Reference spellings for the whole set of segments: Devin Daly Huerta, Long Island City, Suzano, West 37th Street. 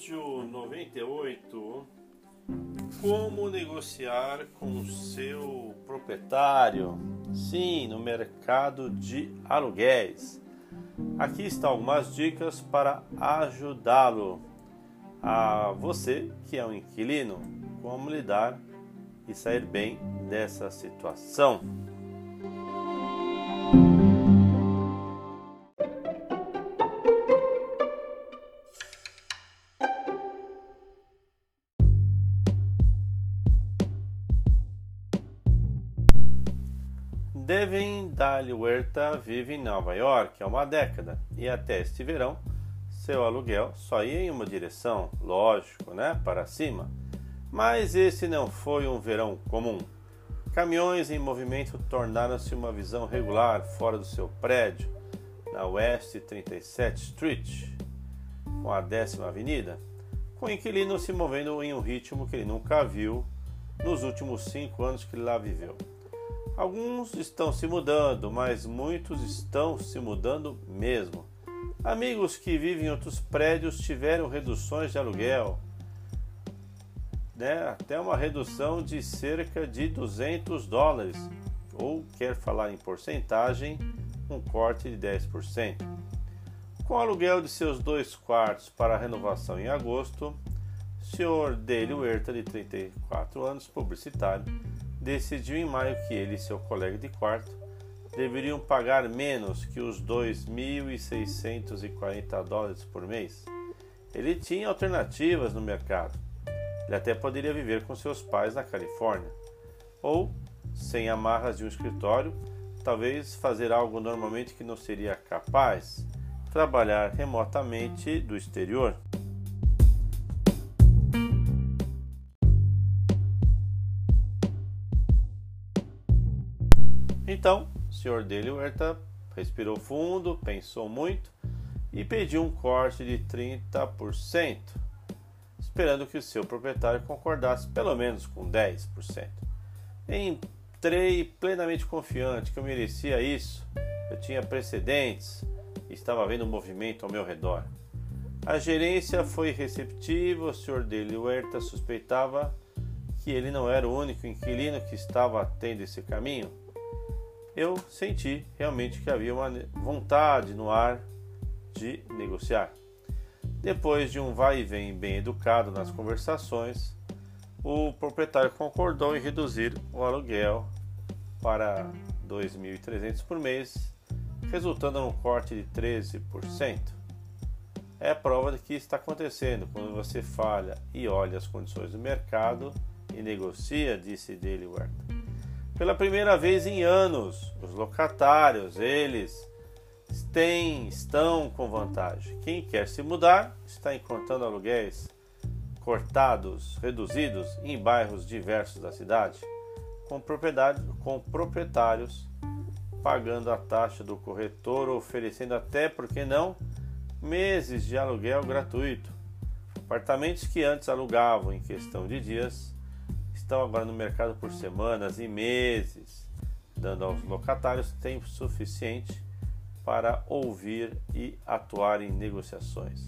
Episódio 98, como negociar com seu proprietário, sim, no mercado de aluguéis. Aqui estão algumas dicas para ajudá-lo, a você que é um inquilino, como lidar e sair bem dessa situação. Devin Daly Huerta vive em Nova York há uma década e até este verão seu aluguel só ia em uma direção, lógico, né, para cima. Mas esse não foi um verão comum. Caminhões em movimento tornaram-se uma visão regular fora do seu prédio, na West 37th Street, com a 10ª Avenida, com o inquilino se movendo em um ritmo que ele nunca viu nos últimos 5 anos que ele lá viveu. Alguns estão se mudando, mas muitos estão se mudando mesmo. Amigos que vivem em outros prédios tiveram reduções de aluguel, né? Até uma redução de cerca de $200, ou, quer falar em porcentagem, um corte de 10%. Com o aluguel de seus 2 quartos para a renovação em agosto, o senhor Daly Huerta, de 34 anos, publicitário, decidiu em maio que ele e seu colega de quarto deveriam pagar menos que os $2.640 por mês. Ele tinha alternativas no mercado. Ele até poderia viver com seus pais na Califórnia. Ou, sem amarras de um escritório, talvez fazer algo normalmente que não seria capaz, trabalhar remotamente do exterior. Então, o senhor Daly Huerta respirou fundo, pensou muito e pediu um corte de 30%, esperando que o seu proprietário concordasse pelo menos com 10%. Entrei plenamente confiante que eu merecia isso, eu tinha precedentes e estava vendo movimento ao meu redor. A gerência foi receptiva, o senhor Daly Huerta suspeitava que ele não era o único inquilino que estava tendo esse caminho. Eu senti realmente que havia uma vontade no ar de negociar. Depois de um vai e vem bem educado nas conversações, o proprietário concordou em reduzir o aluguel para $2.300 por mês, resultando num corte de 13%. É a prova de que está acontecendo quando você falha e olha as condições do mercado e negocia, disse Daly Huerta. Pela primeira vez em anos, os locatários, eles estão com vantagem. Quem quer se mudar está encontrando aluguéis cortados, reduzidos em bairros diversos da cidade, com proprietários pagando a taxa do corretor, oferecendo até, por que não, meses de aluguel gratuito. Apartamentos que antes alugavam em questão de dias estão agora no mercado por semanas e meses, dando aos locatários tempo suficiente para ouvir e atuar em negociações.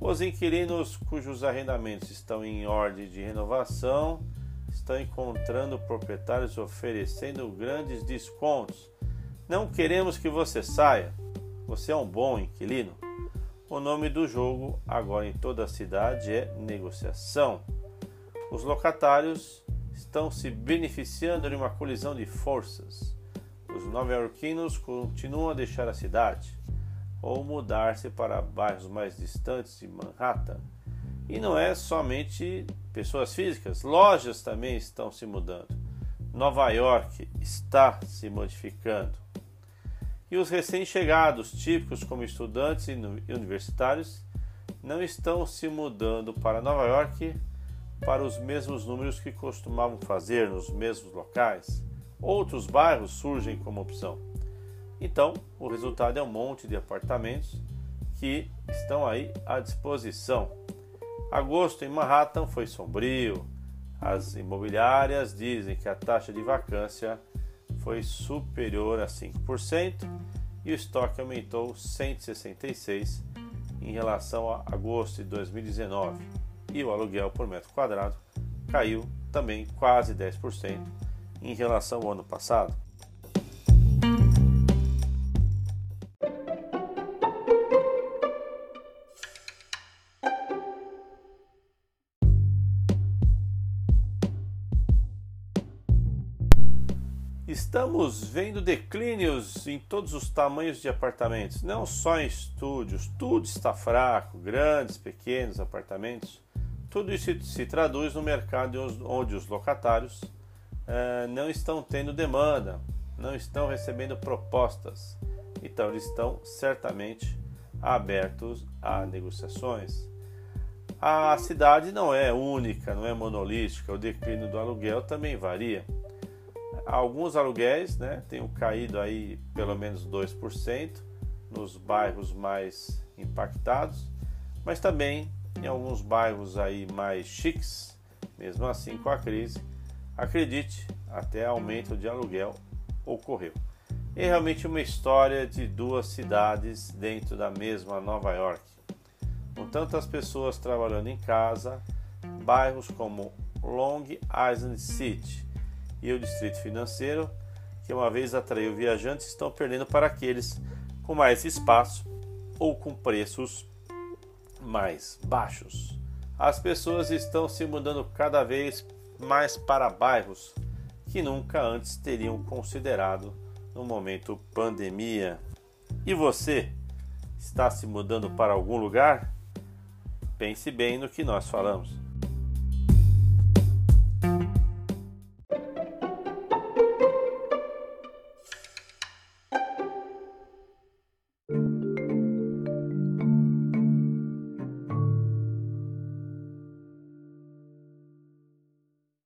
Os inquilinos cujos arrendamentos estão em ordem de renovação estão encontrando proprietários oferecendo grandes descontos. Não queremos que você saia, você é um bom inquilino. O nome do jogo agora em toda a cidade é negociação. Os locatários estão se beneficiando de uma colisão de forças. Os nova-iorquinos continuam a deixar a cidade ou mudar-se para bairros mais distantes de Manhattan. E não é somente pessoas físicas, lojas também estão se mudando. Nova York está se modificando. E os recém-chegados, típicos como estudantes e universitários, não estão se mudando para Nova York para os mesmos números que costumavam fazer nos mesmos locais. Outros bairros surgem como opção. Então, o resultado é um monte de apartamentos que estão aí à disposição. Agosto em Manhattan foi sombrio. As imobiliárias dizem que a taxa de vacância foi superior a 5% e o estoque aumentou 166%. em relação a agosto de 2019, e o aluguel por metro quadrado caiu também quase 10% em relação ao ano passado. Estamos vendo declínios em todos os tamanhos de apartamentos, não só em estúdios, tudo está fraco, grandes, pequenos apartamentos. Tudo isso se traduz no mercado onde os locatários não estão tendo demanda, não estão recebendo propostas, então eles estão certamente abertos a negociações. A cidade não é única, não é monolítica, o declínio do aluguel também varia. Alguns aluguéis, né, tenham caído aí pelo menos 2% nos bairros mais impactados, mas também em alguns bairros aí mais chiques, mesmo assim com a crise, acredite, até aumento de aluguel ocorreu. É realmente uma história de duas cidades dentro da mesma Nova York, com tantas pessoas trabalhando em casa, bairros como Long Island City e o distrito financeiro, que uma vez atraiu viajantes, estão perdendo para aqueles com mais espaço ou com preços mais baixos. As pessoas estão se mudando cada vez mais para bairros que nunca antes teriam considerado no momento pandemia. E você, está se mudando para algum lugar? Pense bem no que nós falamos.